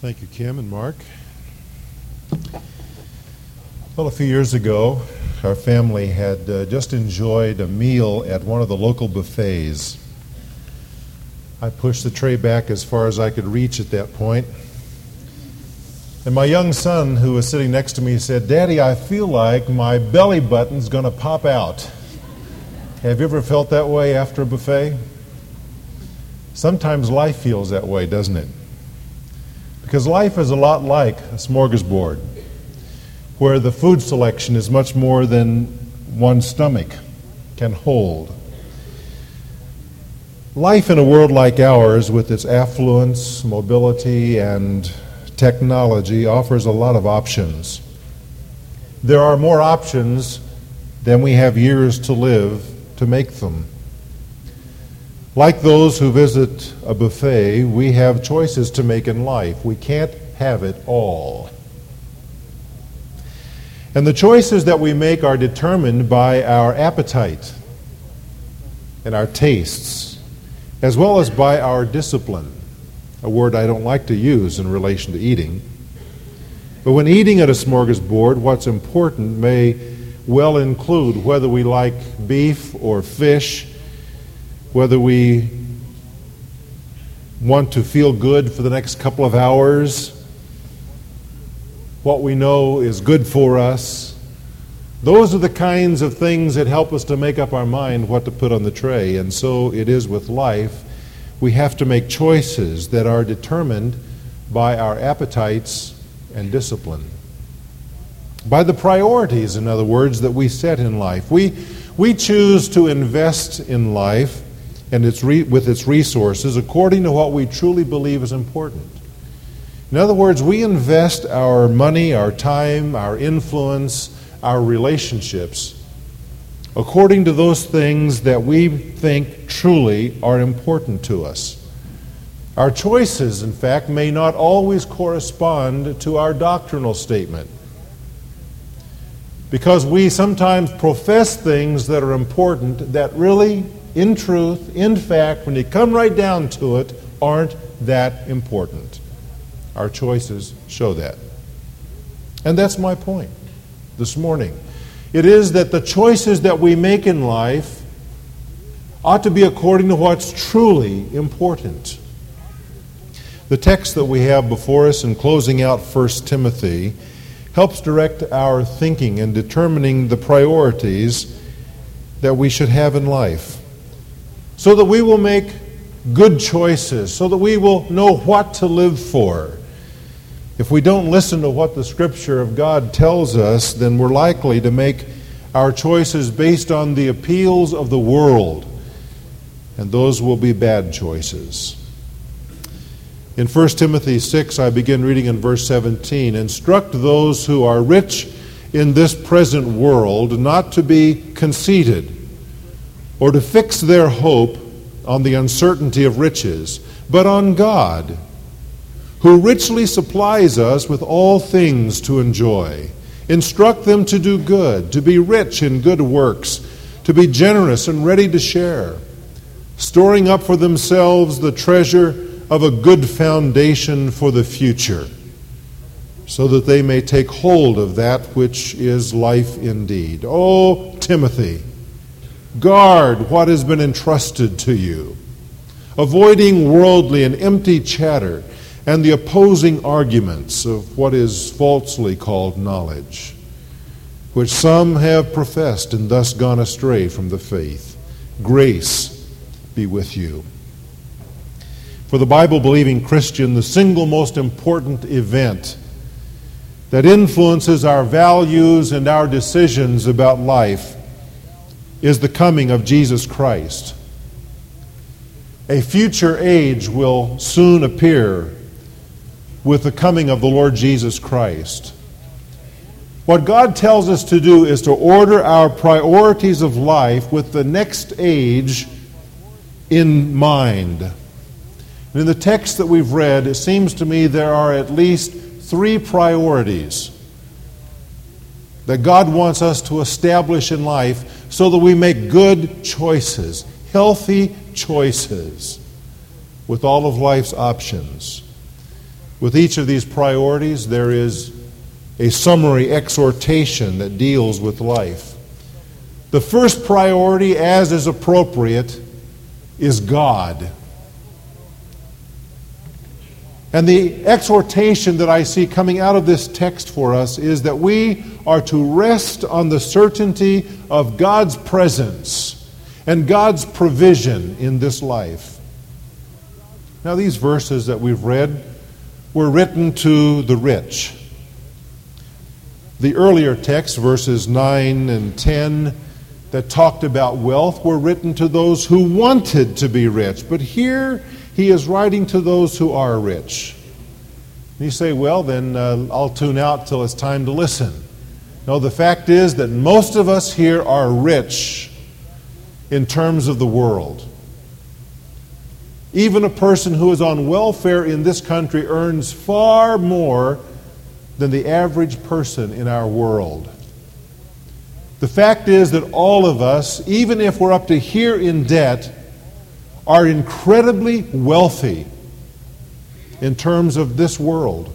Thank you, Kim and Mark. Well, a few years ago, our family had just enjoyed a meal at one of the local buffets. I pushed the tray back as far as I could reach at that point. And my young son, who was sitting next to me, said, "Daddy, I feel like my belly button's going to pop out." Have you ever felt that way after a buffet? Sometimes life feels that way, doesn't it? Because life is a lot like a smorgasbord, where the food selection is much more than one's stomach can hold. Life in a world like ours, with its affluence, mobility, and technology, offers a lot of options. There are more options than we have years to live to make them. Like those who visit a buffet, we have choices to make in life. We can't have it all. And the choices that we make are determined by our appetite and our tastes, as well as by our discipline, a word I don't like to use in relation to eating. But when eating at a smorgasbord, what's important may well include whether we like beef or fish, whether we want to feel good for the next couple of hours, what we know is good for us. Those are the kinds of things that help us to make up our mind what to put on the tray. And so it is with life. We have to make choices that are determined by our appetites and discipline, by the priorities, in other words, that we set in life. We choose to invest in life and with its resources according to what we truly believe is important. In other words, we invest our money, our time, our influence, our relationships according to those things that we think truly are important to us. Our choices, in fact, may not always correspond to our doctrinal statement, because we sometimes profess things that are important that really, in truth, in fact, when you come right down to it, aren't that important. Our choices show that. And that's my point this morning. It is that the choices that we make in life ought to be according to what's truly important. The text that we have before us in closing out 1 Timothy helps direct our thinking in determining the priorities that we should have in life, so that we will make good choices, so that we will know what to live for. If we don't listen to what the Scripture of God tells us, then we're likely to make our choices based on the appeals of the world, and those will be bad choices. In 1 Timothy 6, I begin reading in verse 17, "Instruct those who are rich in this present world not to be conceited, or to fix their hope on the uncertainty of riches, but on God, who richly supplies us with all things to enjoy. Instruct them to do good, to be rich in good works, to be generous and ready to share, storing up for themselves the treasure of a good foundation for the future, so that they may take hold of that which is life indeed. Oh, Timothy, guard what has been entrusted to you, avoiding worldly and empty chatter, and the opposing arguments of what is falsely called knowledge, which some have professed and thus gone astray from the faith. Grace be with you." For the Bible-believing Christian, the single most important event that influences our values and our decisions about life is the coming of Jesus Christ. A future age will soon appear with the coming of the Lord Jesus Christ. What God tells us to do is to order our priorities of life with the next age in mind. And in the text that we've read, it seems to me there are at least three priorities that God wants us to establish in life so that we make good choices, healthy choices, with all of life's options. With each of these priorities, there is a summary exhortation that deals with life. The first priority, as is appropriate, is God. And the exhortation that I see coming out of this text for us is that we are to rest on the certainty of God's presence and God's provision in this life. Now, these verses that we've read were written to the rich. The earlier texts, verses 9 and 10, that talked about wealth were written to those who wanted to be rich. But here he is writing to those who are rich. And you say, well, then I'll tune out till it's time to listen. No, the fact is that most of us here are rich in terms of the world. Even a person who is on welfare in this country earns far more than the average person in our world. The fact is that all of us, even if we're up to here in debt, are incredibly wealthy in terms of this world.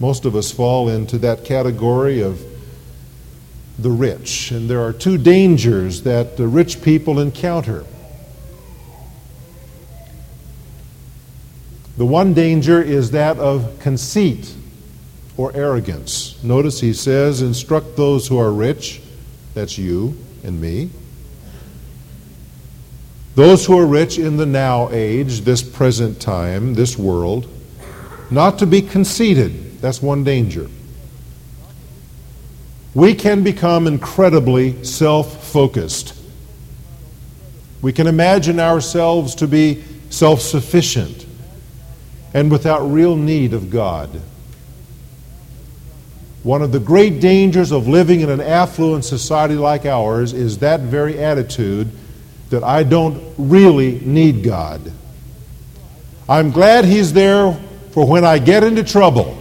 Most of us fall into that category of the rich, and there are two dangers that the rich people encounter. The one danger is that of conceit or arrogance. Notice he says, instruct those who are rich, that's you and me, those who are rich in the now age, this present time, this world, not to be conceited. That's one danger. We can become incredibly self-focused. We can imagine ourselves to be self-sufficient and without real need of God. One of the great dangers of living in an affluent society like ours is that very attitude that I don't really need God. I'm glad He's there for when I get into trouble,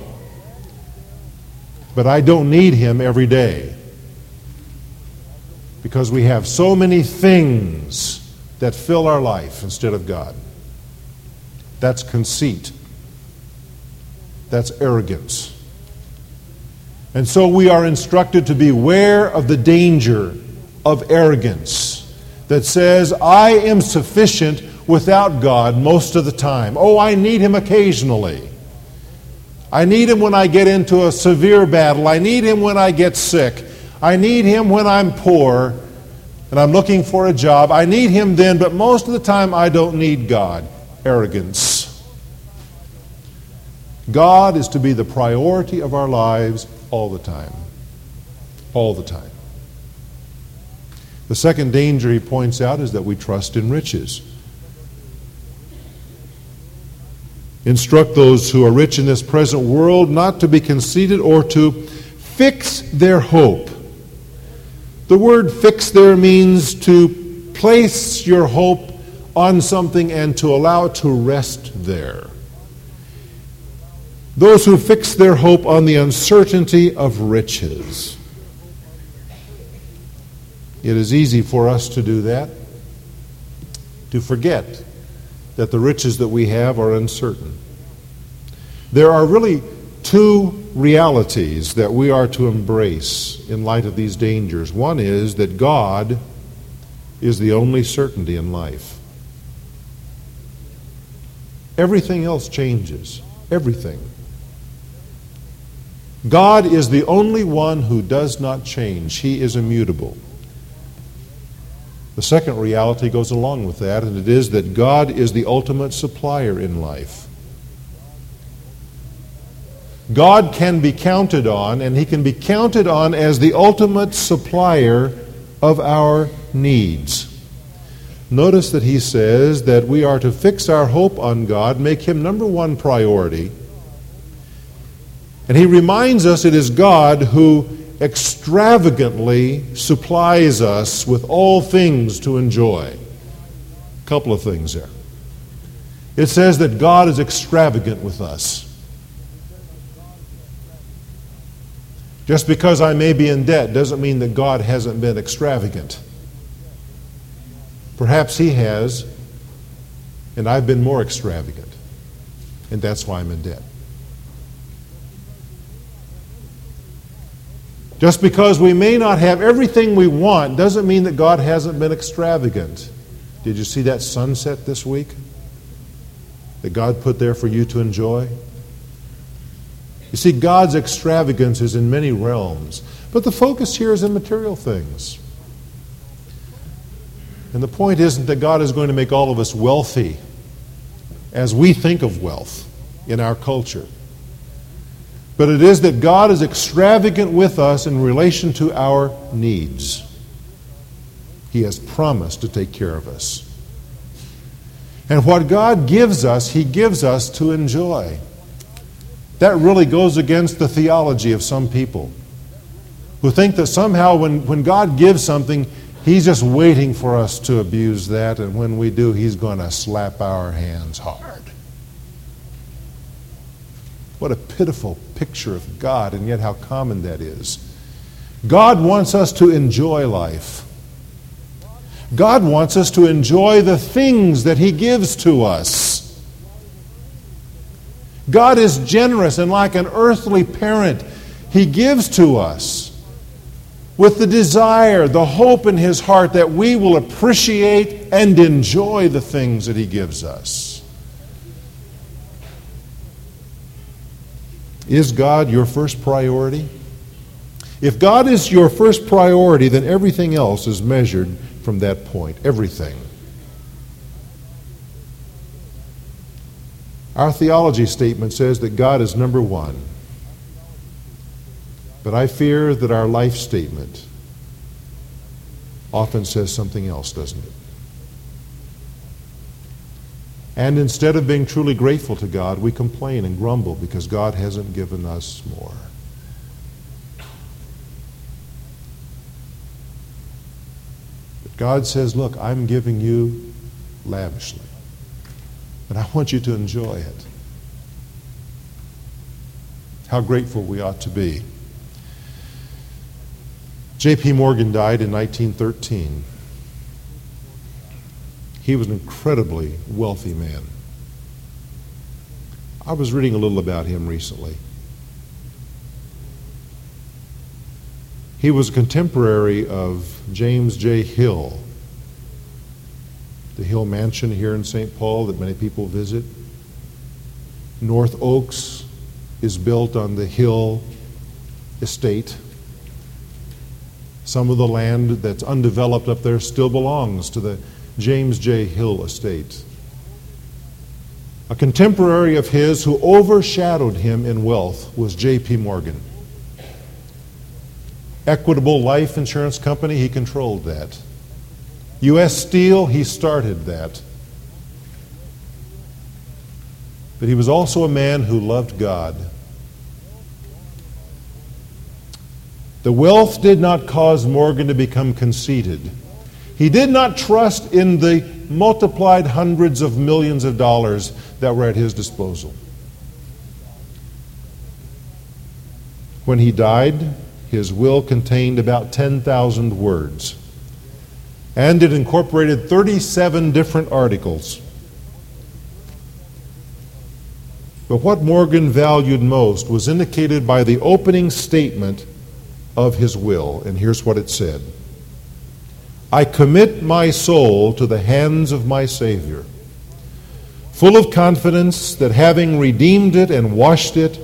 but I don't need Him every day because we have so many things that fill our life instead of God. That's conceit. That's arrogance. And so we are instructed to beware of the danger of arrogance that says, I am sufficient without God most of the time. Oh, I need Him occasionally. I need Him when I get into a severe battle. I need Him when I get sick. I need Him when I'm poor and I'm looking for a job. I need Him then, but most of the time I don't need God. Arrogance. God is to be the priority of our lives all the time. All the time. The second danger he points out is that we trust in riches. Instruct those who are rich in this present world not to be conceited or to fix their hope. The word fix there means to place your hope on something and to allow it to rest there. Those who fix their hope on the uncertainty of riches. It is easy for us to do that, to forget that the riches that we have are uncertain. There are really two realities that we are to embrace in light of these dangers. One is that God is the only certainty in life. Everything else changes. Everything. God is the only one who does not change. He is immutable. The second reality goes along with that, and it is that God is the ultimate supplier in life. God can be counted on, and He can be counted on as the ultimate supplier of our needs. Notice that he says that we are to fix our hope on God, make Him number one priority. And he reminds us it is God who extravagantly supplies us with all things to enjoy. A couple of things there. It says that God is extravagant with us. Just because I may be in debt doesn't mean that God hasn't been extravagant. Perhaps He has, and I've been more extravagant. and that's why I'm in debt. Just because we may not have everything we want doesn't mean that God hasn't been extravagant. Did you see that sunset this week that God put there for you to enjoy? You see, God's extravagance is in many realms, but the focus here is in material things. And the point isn't that God is going to make all of us wealthy as we think of wealth in our culture. But it is that God is extravagant with us in relation to our needs. He has promised to take care of us. And what God gives us, He gives us to enjoy. That really goes against the theology of some people who think that somehow when God gives something, He's just waiting for us to abuse that, and when we do, He's going to slap our hands hard. What a pitiful picture of God, and yet how common that is. God wants us to enjoy life. God wants us to enjoy the things that He gives to us. God is generous, and like an earthly parent, He gives to us with the desire, the hope in His heart that we will appreciate and enjoy the things that He gives us. Is God your first priority? If God is your first priority, then everything else is measured from that point. Everything. Our theology statement says that God is number one. But I fear that our life statement often says something else, doesn't it? And instead of being truly grateful to God, we complain and grumble because God hasn't given us more. But God says, look, I'm giving you lavishly, and I want you to enjoy it. How grateful we ought to be. J.P. Morgan died in 1913. He was an incredibly wealthy man. I was reading a little about him recently. He was a contemporary of James J. Hill, the Hill Mansion here in St. Paul that many people visit. North Oaks is built on the Hill estate. Some of the land that's undeveloped up there still belongs to the James J. Hill estate. A contemporary of his who overshadowed him in wealth was J.P. Morgan. Equitable Life Insurance Company, he controlled that. U.S. Steel, he started that. But he was also a man who loved God. The wealth did not cause Morgan to become conceited. He did not trust in the multiplied hundreds of millions of dollars that were at his disposal. When he died, his will contained about 10,000 words, and it incorporated 37 different articles. But what Morgan valued most was indicated by the opening statement of his will, and here's what it said. I commit my soul to the hands of my Savior, full of confidence that having redeemed it and washed it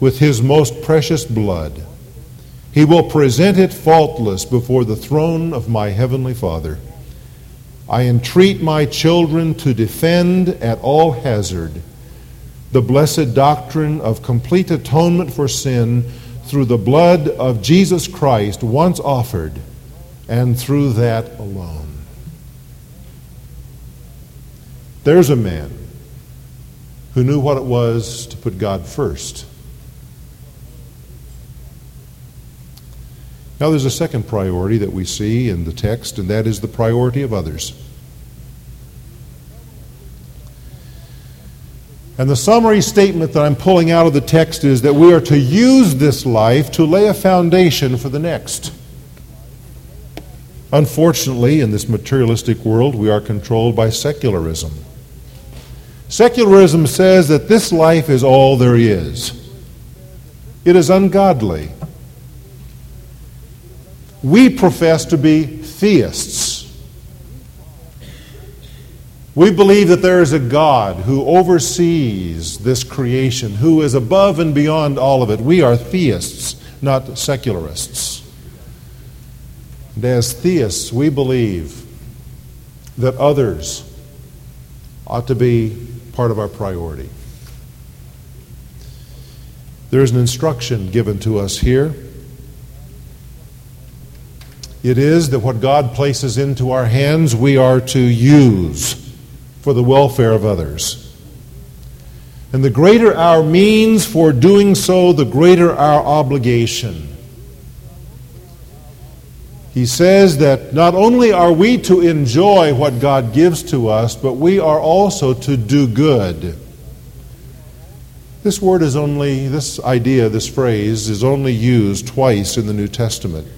with His most precious blood, He will present it faultless before the throne of my Heavenly Father. I entreat my children to defend at all hazard the blessed doctrine of complete atonement for sin through the blood of Jesus Christ once offered, and through that alone. There's a man who knew what it was to put God first. Now there's a second priority that we see in the text, and that is the priority of others. And the summary statement that I'm pulling out of the text is that we are to use this life to lay a foundation for the next. Unfortunately, in this materialistic world, we are controlled by secularism. Secularism says that this life is all there is. It is ungodly. We profess to be theists. We believe that there is a God who oversees this creation, who is above and beyond all of it. We are theists, not secularists. And as theists, we believe that others ought to be part of our priority. There is an instruction given to us here. It is that what God places into our hands, we are to use for the welfare of others. And the greater our means for doing so, the greater our obligation. He says that not only are we to enjoy what God gives to us, but we are also to do good. This phrase is only used twice in the New Testament.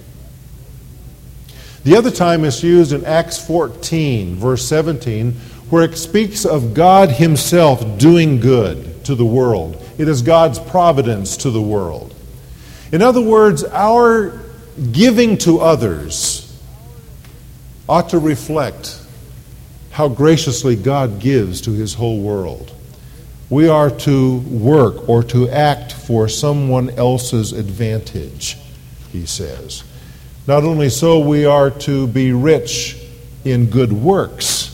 The other time it's used in Acts 14, verse 17, where it speaks of God himself doing good to the world. It is God's providence to the world. In other words, our giving to others ought to reflect how graciously God gives to his whole world. We are to work or to act for someone else's advantage, he says. Not only so, we are to be rich in good works.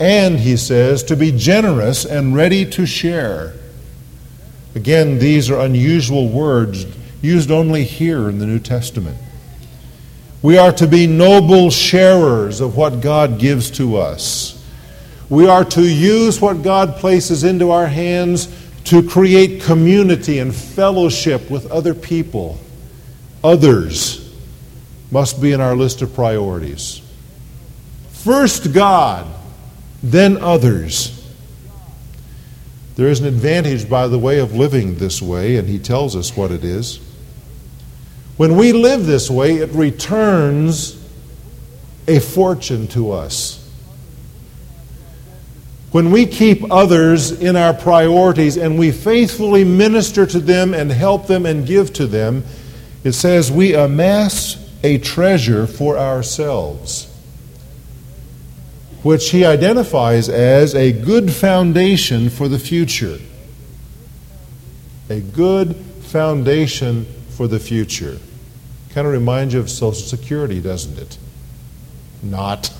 And, he says, to be generous and ready to share. Again, these are unusual words used only here in the New Testament. We are to be noble sharers of what God gives to us. We are to use what God places into our hands to create community and fellowship with other people. Others must be in our list of priorities. First God, then others. There is an advantage, by the way, of living this way, and he tells us what it is. When we live this way, it returns a fortune to us. When we keep others in our priorities and we faithfully minister to them and help them and give to them, it says we amass a treasure for ourselves, which he identifies as a good foundation for the future. A good foundation for the future. Kind of reminds you of Social Security, doesn't it? Not.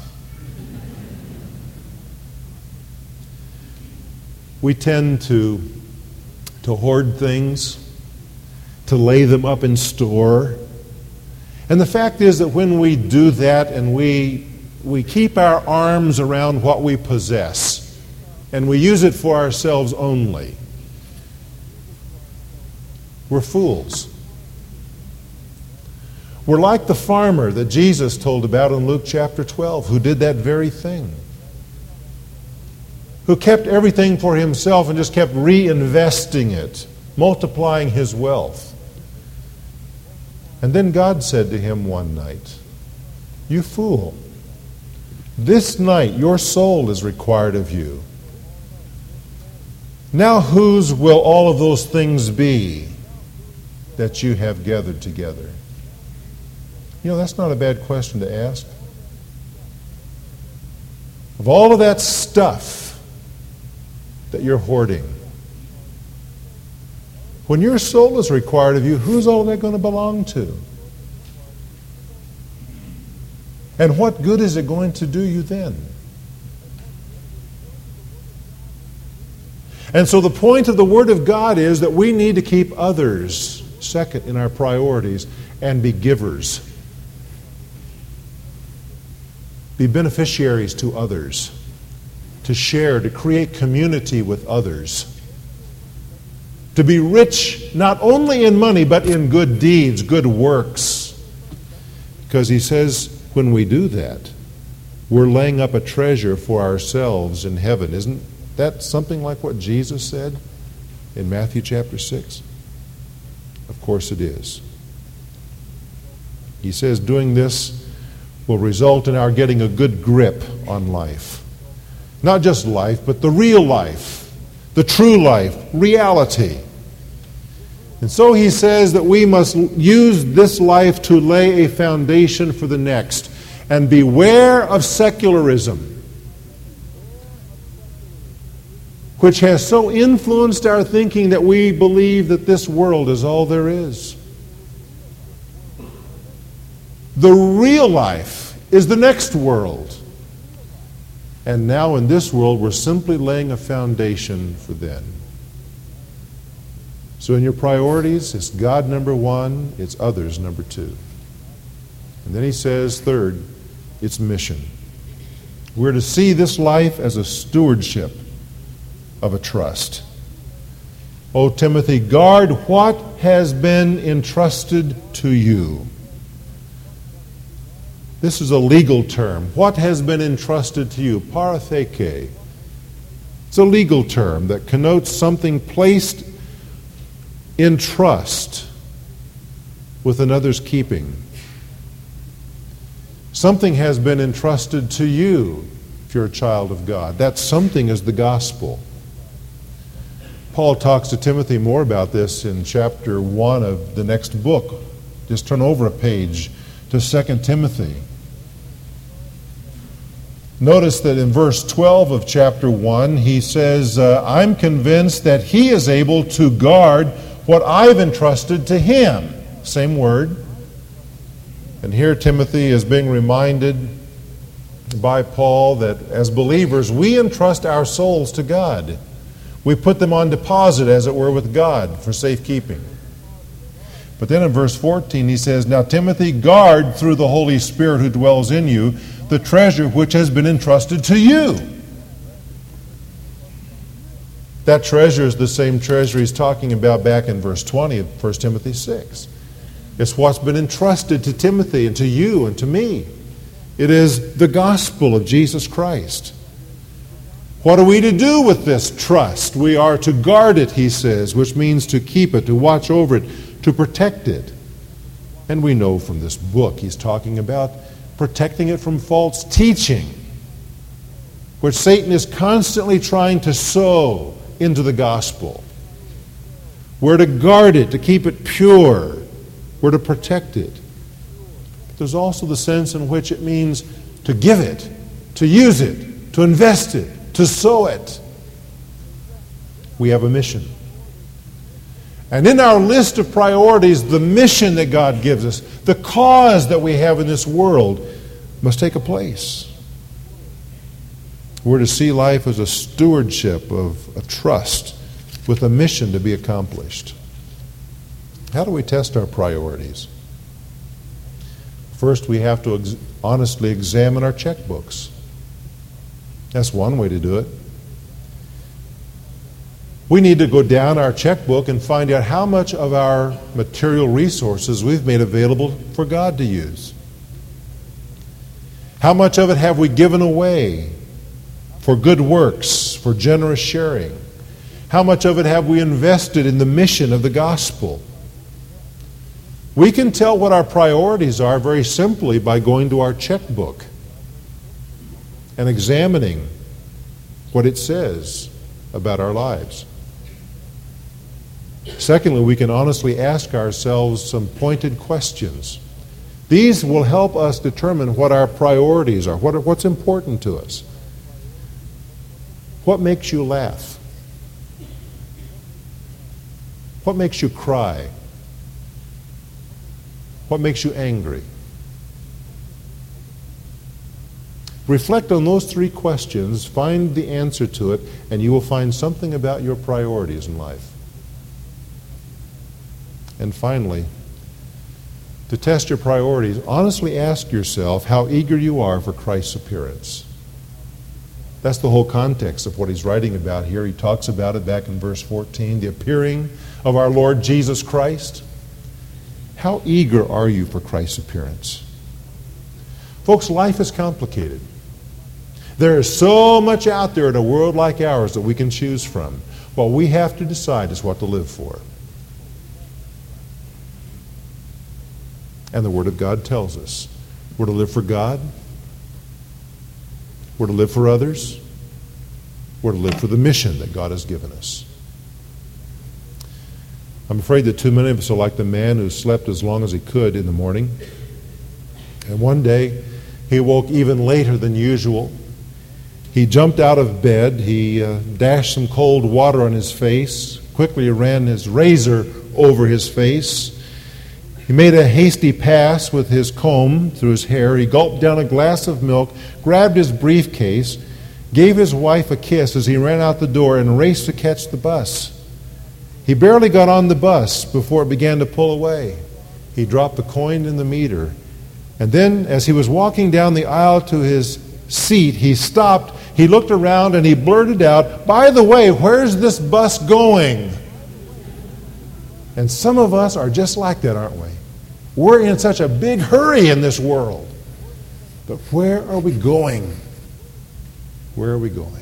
We tend to hoard things, to lay them up in store. And the fact is that when we do that and we keep our arms around what we possess, and we use it for ourselves only, we're fools. We're like the farmer that Jesus told about in Luke chapter 12, who did that very thing, who kept everything for himself and just kept reinvesting it, multiplying his wealth. And then God said to him one night, "You fool. This night your soul is required of you. Now whose will all of those things be that you have gathered together?" You know, that's not a bad question to ask. Of all of that stuff that you're hoarding, when your soul is required of you, who's all that going to belong to? And what good is it going to do you then? And so the point of the Word of God is that we need to keep others second in our priorities and be givers. Be beneficiaries to others. To share, to create community with others. To be rich not only in money but in good deeds, good works. Because he says, when we do that, we're laying up a treasure for ourselves in heaven. Isn't that something like what Jesus said in Matthew chapter 6? Of course it is. He says doing this will result in our getting a good grip on life, Not just life, but the real life, the true life, reality. And so he says that we must use this life to lay a foundation for the next. And beware of secularism, which has so influenced our thinking that we believe that this world is all there is. The real life is the next world. And now in this world, we're simply laying a foundation for then. So in your priorities, it's God number one, it's others number two. And then he says, third, it's mission. We're to see this life as a stewardship of a trust. O Timothy, guard what has been entrusted to you. This is a legal term. What has been entrusted to you? Paratheke. It's a legal term that connotes something placed in trust with another's keeping. Something has been entrusted to you if you're a child of God. That something is the gospel. Paul talks to Timothy more about this in chapter 1 of the next book. Just turn over a page to 2 Timothy. Notice that in verse 12 of chapter 1, he says, I'm convinced that he is able to guard what I've entrusted to him. Same word. And here Timothy is being reminded by Paul that as believers, we entrust our souls to God. We put them on deposit, as it were, with God for safekeeping. But then in verse 14 he says, Now Timothy, guard through the Holy Spirit who dwells in you the treasure which has been entrusted to you. That treasure is the same treasure he's talking about back in verse 20 of 1 Timothy 6. It's what's been entrusted to Timothy and to you and to me. It is the gospel of Jesus Christ. What are we to do with this trust? We are to guard it, he says, which means to keep it, to watch over it, to protect it. And we know from this book he's talking about protecting it from false teaching, which Satan is constantly trying to sow into the gospel. We're to guard it, to keep it pure. We're to protect it. But there's also the sense in which it means to give it, to use it, to invest it, to sow it. We have a mission. And in our list of priorities, the mission that God gives us, the cause that we have in this world, must take a place. We're to see life as a stewardship of a trust with a mission to be accomplished. How do we test our priorities? First, we have to honestly examine our checkbooks. That's one way to do it. We need to go down our checkbook and find out how much of our material resources we've made available for God to use. How much of it have we given away for good works, for generous sharing? How much of it have we invested in the mission of the gospel? We can tell what our priorities are very simply by going to our checkbook and examining what it says about our lives. Secondly, we can honestly ask ourselves some pointed questions. These will help us determine what our priorities are, what's important to us. What makes you laugh? What makes you cry? What makes you angry? Reflect on those three questions, find the answer to it, and you will find something about your priorities in life. And finally, to test your priorities, honestly ask yourself how eager you are for Christ's appearance. That's the whole context of what he's writing about here. He talks about it back in verse 14, the appearing of our Lord Jesus Christ. How eager are you for Christ's appearance? Folks, life is complicated. There is so much out there in a world like ours that we can choose from. What we have to decide is what to live for. And the Word of God tells us we're to live for God, we're to live for others, We're to live for the mission that God has given us. I'm afraid that too many of us are like the man who slept as long as he could in the morning. And one day, he woke even later than usual. He jumped out of bed. He dashed some cold water on his face, quickly ran his razor over his face. He made a hasty pass with his comb through his hair. He gulped down a glass of milk, grabbed his briefcase, gave his wife a kiss as he ran out the door and raced to catch the bus. He barely got on the bus before it began to pull away. He dropped the coin in the meter. And then, as he was walking down the aisle to his seat, he stopped, he looked around, and he blurted out, "By the way, where's this bus going?" And some of us are just like that, aren't we? We're in such a big hurry in this world. But where are we going? Where are we going?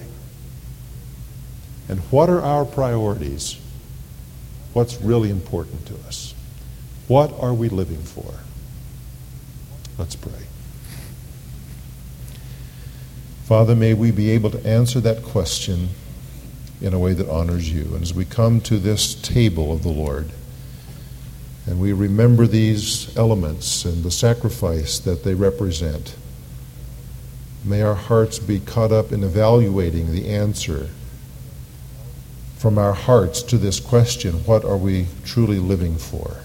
And what are our priorities? What's really important to us? What are we living for? Let's pray. Father, may we be able to answer that question in a way that honors you. And as we come to this table of the Lord, and we remember these elements and the sacrifice that they represent, may our hearts be caught up in evaluating the answer from our hearts to this question, what are we truly living for?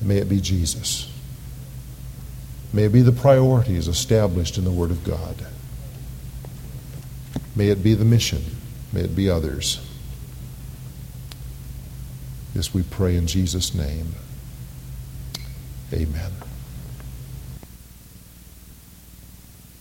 May it be Jesus. May it be the priorities established in the Word of God. May it be the mission. May it be others. This we pray in Jesus' name. Amen.